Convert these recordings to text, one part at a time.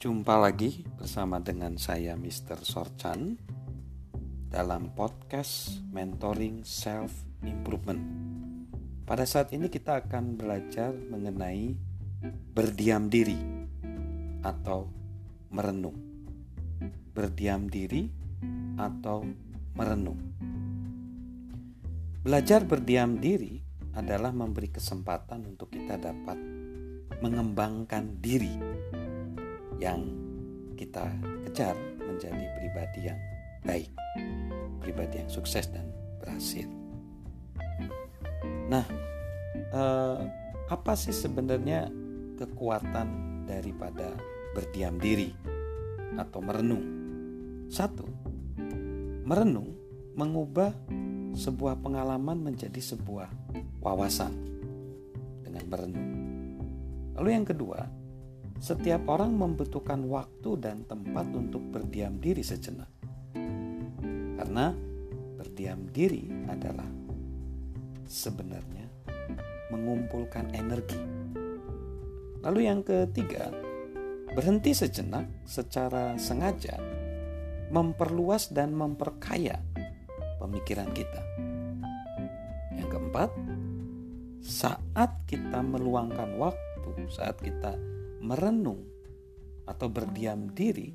Jumpa lagi bersama dengan saya Mr. Sorcan dalam podcast Mentoring Self-Improvement. Pada saat ini kita akan belajar mengenai berdiam diri atau merenung. Berdiam diri atau merenung. Belajar berdiam diri adalah memberi kesempatan untuk kita dapat mengembangkan diri yang kita kejar menjadi pribadi yang baik, pribadi yang sukses dan berhasil. Nah, apa sih sebenarnya kekuatan daripada berdiam diri atau merenung? Satu, merenung mengubah sebuah pengalaman menjadi sebuah wawasan dengan merenung. Lalu yang kedua, setiap orang membutuhkan waktu dan tempat untuk berdiam diri sejenak. Karena berdiam diri adalah sebenarnya mengumpulkan energi. Lalu yang ketiga, berhenti sejenak secara sengaja memperluas dan memperkaya pemikiran kita. Yang keempat, saat kita meluangkan waktu, saat kita merenung atau berdiam diri,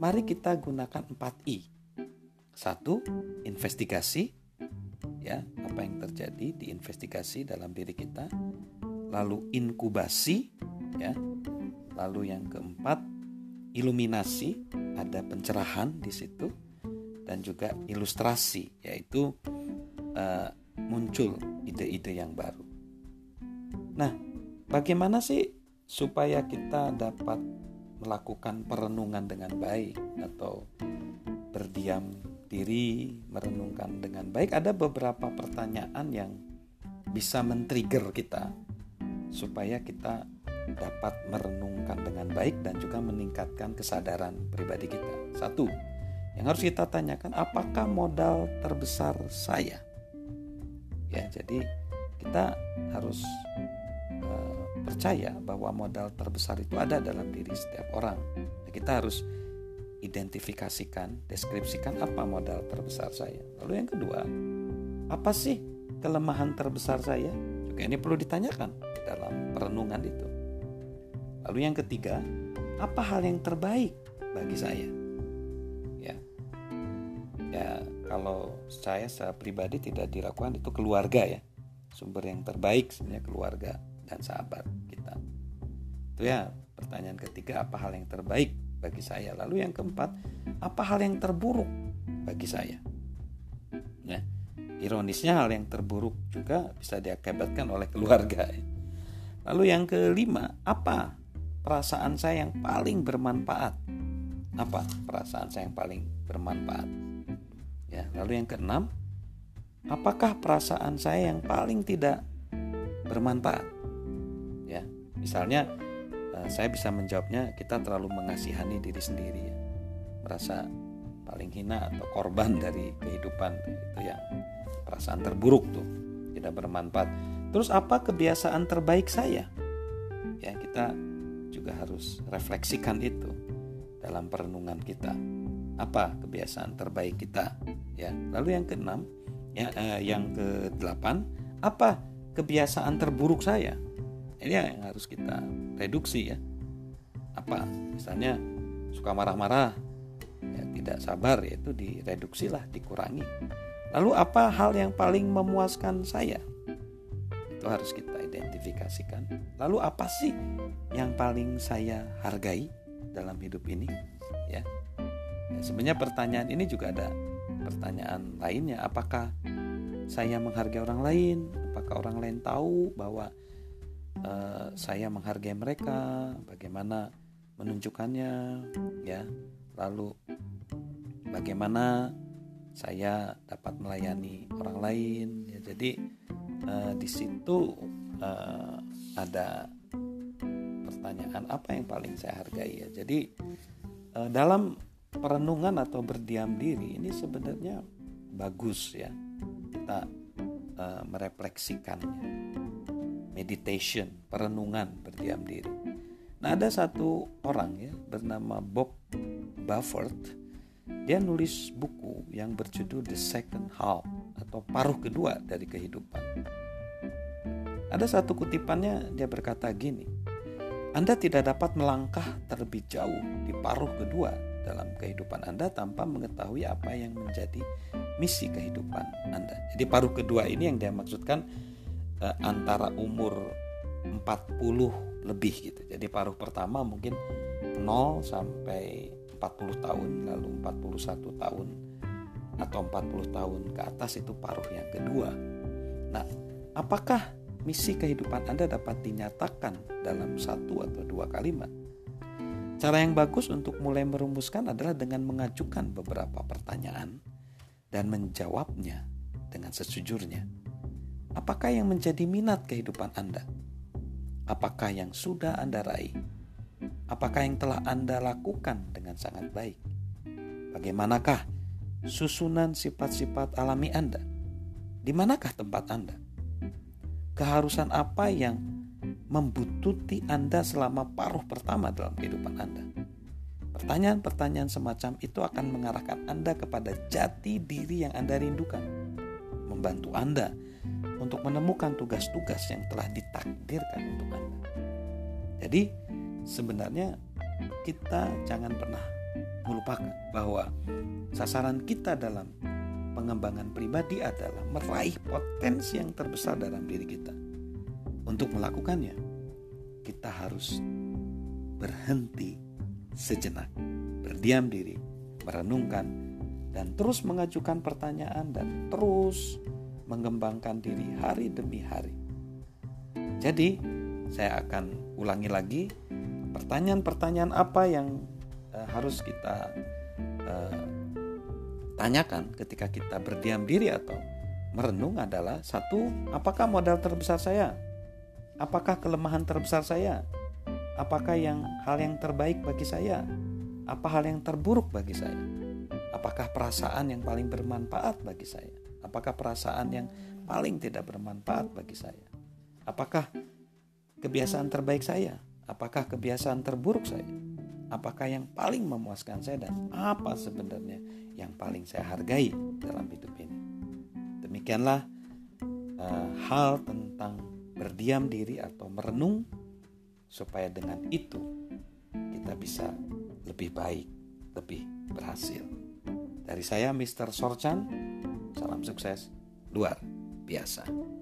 mari kita gunakan 4I. 1, investigasi, ya, apa yang terjadi diinvestigasi dalam diri kita. Lalu inkubasi, ya. Lalu yang keempat, iluminasi, ada pencerahan di situ, dan juga ilustrasi, yaitu muncul ide-ide yang baru. Nah, bagaimana sih supaya kita dapat melakukan perenungan dengan baik atau berdiam diri, merenungkan dengan baik? Ada beberapa pertanyaan yang bisa men-trigger kita supaya kita dapat merenungkan dengan baik dan juga meningkatkan kesadaran pribadi kita. 1, yang harus kita tanyakan, apakah modal terbesar saya? Ya, jadi kita harus percaya bahwa modal terbesar itu ada dalam diri setiap orang. Nah, kita harus identifikasikan, deskripsikan apa modal terbesar saya. Lalu yang kedua, apa sih kelemahan terbesar saya? Juga ini perlu ditanyakan dalam perenungan itu. Lalu yang ketiga, apa hal yang terbaik bagi saya? Ya, kalau saya secara pribadi tidak dilakukan itu keluarga, ya. Sumber yang terbaik sebenarnya keluarga dan sahabat kita. Itu ya pertanyaan ketiga, apa hal yang terbaik bagi saya. Lalu yang keempat, apa hal yang terburuk bagi saya. Nah, ironisnya hal yang terburuk juga bisa diakibatkan oleh keluarga. Lalu yang kelima, apa perasaan saya yang paling bermanfaat. Apa perasaan saya yang paling bermanfaat, ya. Lalu yang keenam, apakah perasaan saya yang paling tidak bermanfaat, ya. Misalnya saya bisa menjawabnya, kita terlalu mengasihani diri sendiri, ya. Merasa paling hina atau korban dari kehidupan, itu yang perasaan terburuk tuh, tidak bermanfaat. Terus apa kebiasaan terbaik saya, ya. Kita juga harus refleksikan itu dalam perenungan kita, apa kebiasaan terbaik kita, ya. Lalu yang keenam, ya, yang kedelapan, apa kebiasaan terburuk saya. Ini yang harus kita reduksi, ya. Apa misalnya suka marah-marah, ya, tidak sabar, yaitu direduksilah, dikurangi. Lalu apa hal yang paling memuaskan saya, itu harus kita identifikasikan. Lalu apa sih yang paling saya hargai dalam hidup ini, ya. Ya, sebenarnya pertanyaan ini juga ada pertanyaan lainnya, apakah saya menghargai orang lain, apakah orang lain tahu bahwa saya menghargai mereka, bagaimana menunjukkannya, ya. Lalu bagaimana saya dapat melayani orang lain, ya. Jadi di situ ada pertanyaan, apa yang paling saya hargai, ya. Jadi dalam perenungan atau berdiam diri ini sebenarnya bagus, ya, kita merefleksikannya. Meditation, perenungan, berdiam diri. Nah, ada satu orang ya bernama Bob Bufford. Dia nulis buku yang berjudul The Second Half atau paruh kedua dari kehidupan. Ada satu kutipannya, dia berkata gini, Anda tidak dapat melangkah terlebih jauh di paruh kedua dalam kehidupan Anda tanpa mengetahui apa yang menjadi misi kehidupan Anda. Jadi paruh kedua ini yang dia maksudkan antara umur 40 lebih gitu. Jadi paruh pertama mungkin 0 sampai 40 tahun, lalu 41 tahun atau 40 tahun ke atas itu paruh yang kedua. Nah, apakah misi kehidupan Anda dapat dinyatakan dalam satu atau dua kalimat? Cara yang bagus untuk mulai merumuskan adalah dengan mengajukan beberapa pertanyaan dan menjawabnya dengan sejujurnya. Apakah yang menjadi minat kehidupan Anda? Apakah yang sudah Anda raih? Apakah yang telah Anda lakukan dengan sangat baik? Bagaimanakah susunan sifat-sifat alami Anda? Di manakah tempat Anda? Keharusan apa yang membutuhkan Anda selama paruh pertama dalam kehidupan Anda? Pertanyaan-pertanyaan semacam itu akan mengarahkan Anda kepada jati diri yang Anda rindukan, membantu Anda untuk menemukan tugas-tugas yang telah ditakdirkan untuk Anda. Jadi sebenarnya kita jangan pernah melupakan bahwa sasaran kita dalam pengembangan pribadi adalah meraih potensi yang terbesar dalam diri kita. Untuk melakukannya, kita harus berhenti sejenak, berdiam diri, merenungkan, dan terus mengajukan pertanyaan dan terus mengembangkan diri hari demi hari. Jadi, saya akan ulangi lagi, pertanyaan-pertanyaan apa yang harus kita tanyakan ketika kita berdiam diri atau merenung adalah, satu, apakah modal terbesar saya? Apakah kelemahan terbesar saya? Apakah hal yang terbaik bagi saya? Apa hal yang terburuk bagi saya? Apakah perasaan yang paling bermanfaat bagi saya? Apakah perasaan yang paling tidak bermanfaat bagi saya? Apakah kebiasaan terbaik saya? Apakah kebiasaan terburuk saya? Apakah yang paling memuaskan saya dan apa sebenarnya yang paling saya hargai dalam hidup ini? Demikianlah hal tentang berdiam diri atau merenung, supaya dengan itu kita bisa lebih baik, lebih berhasil. Dari saya Mr. Sorcan, salam sukses luar biasa.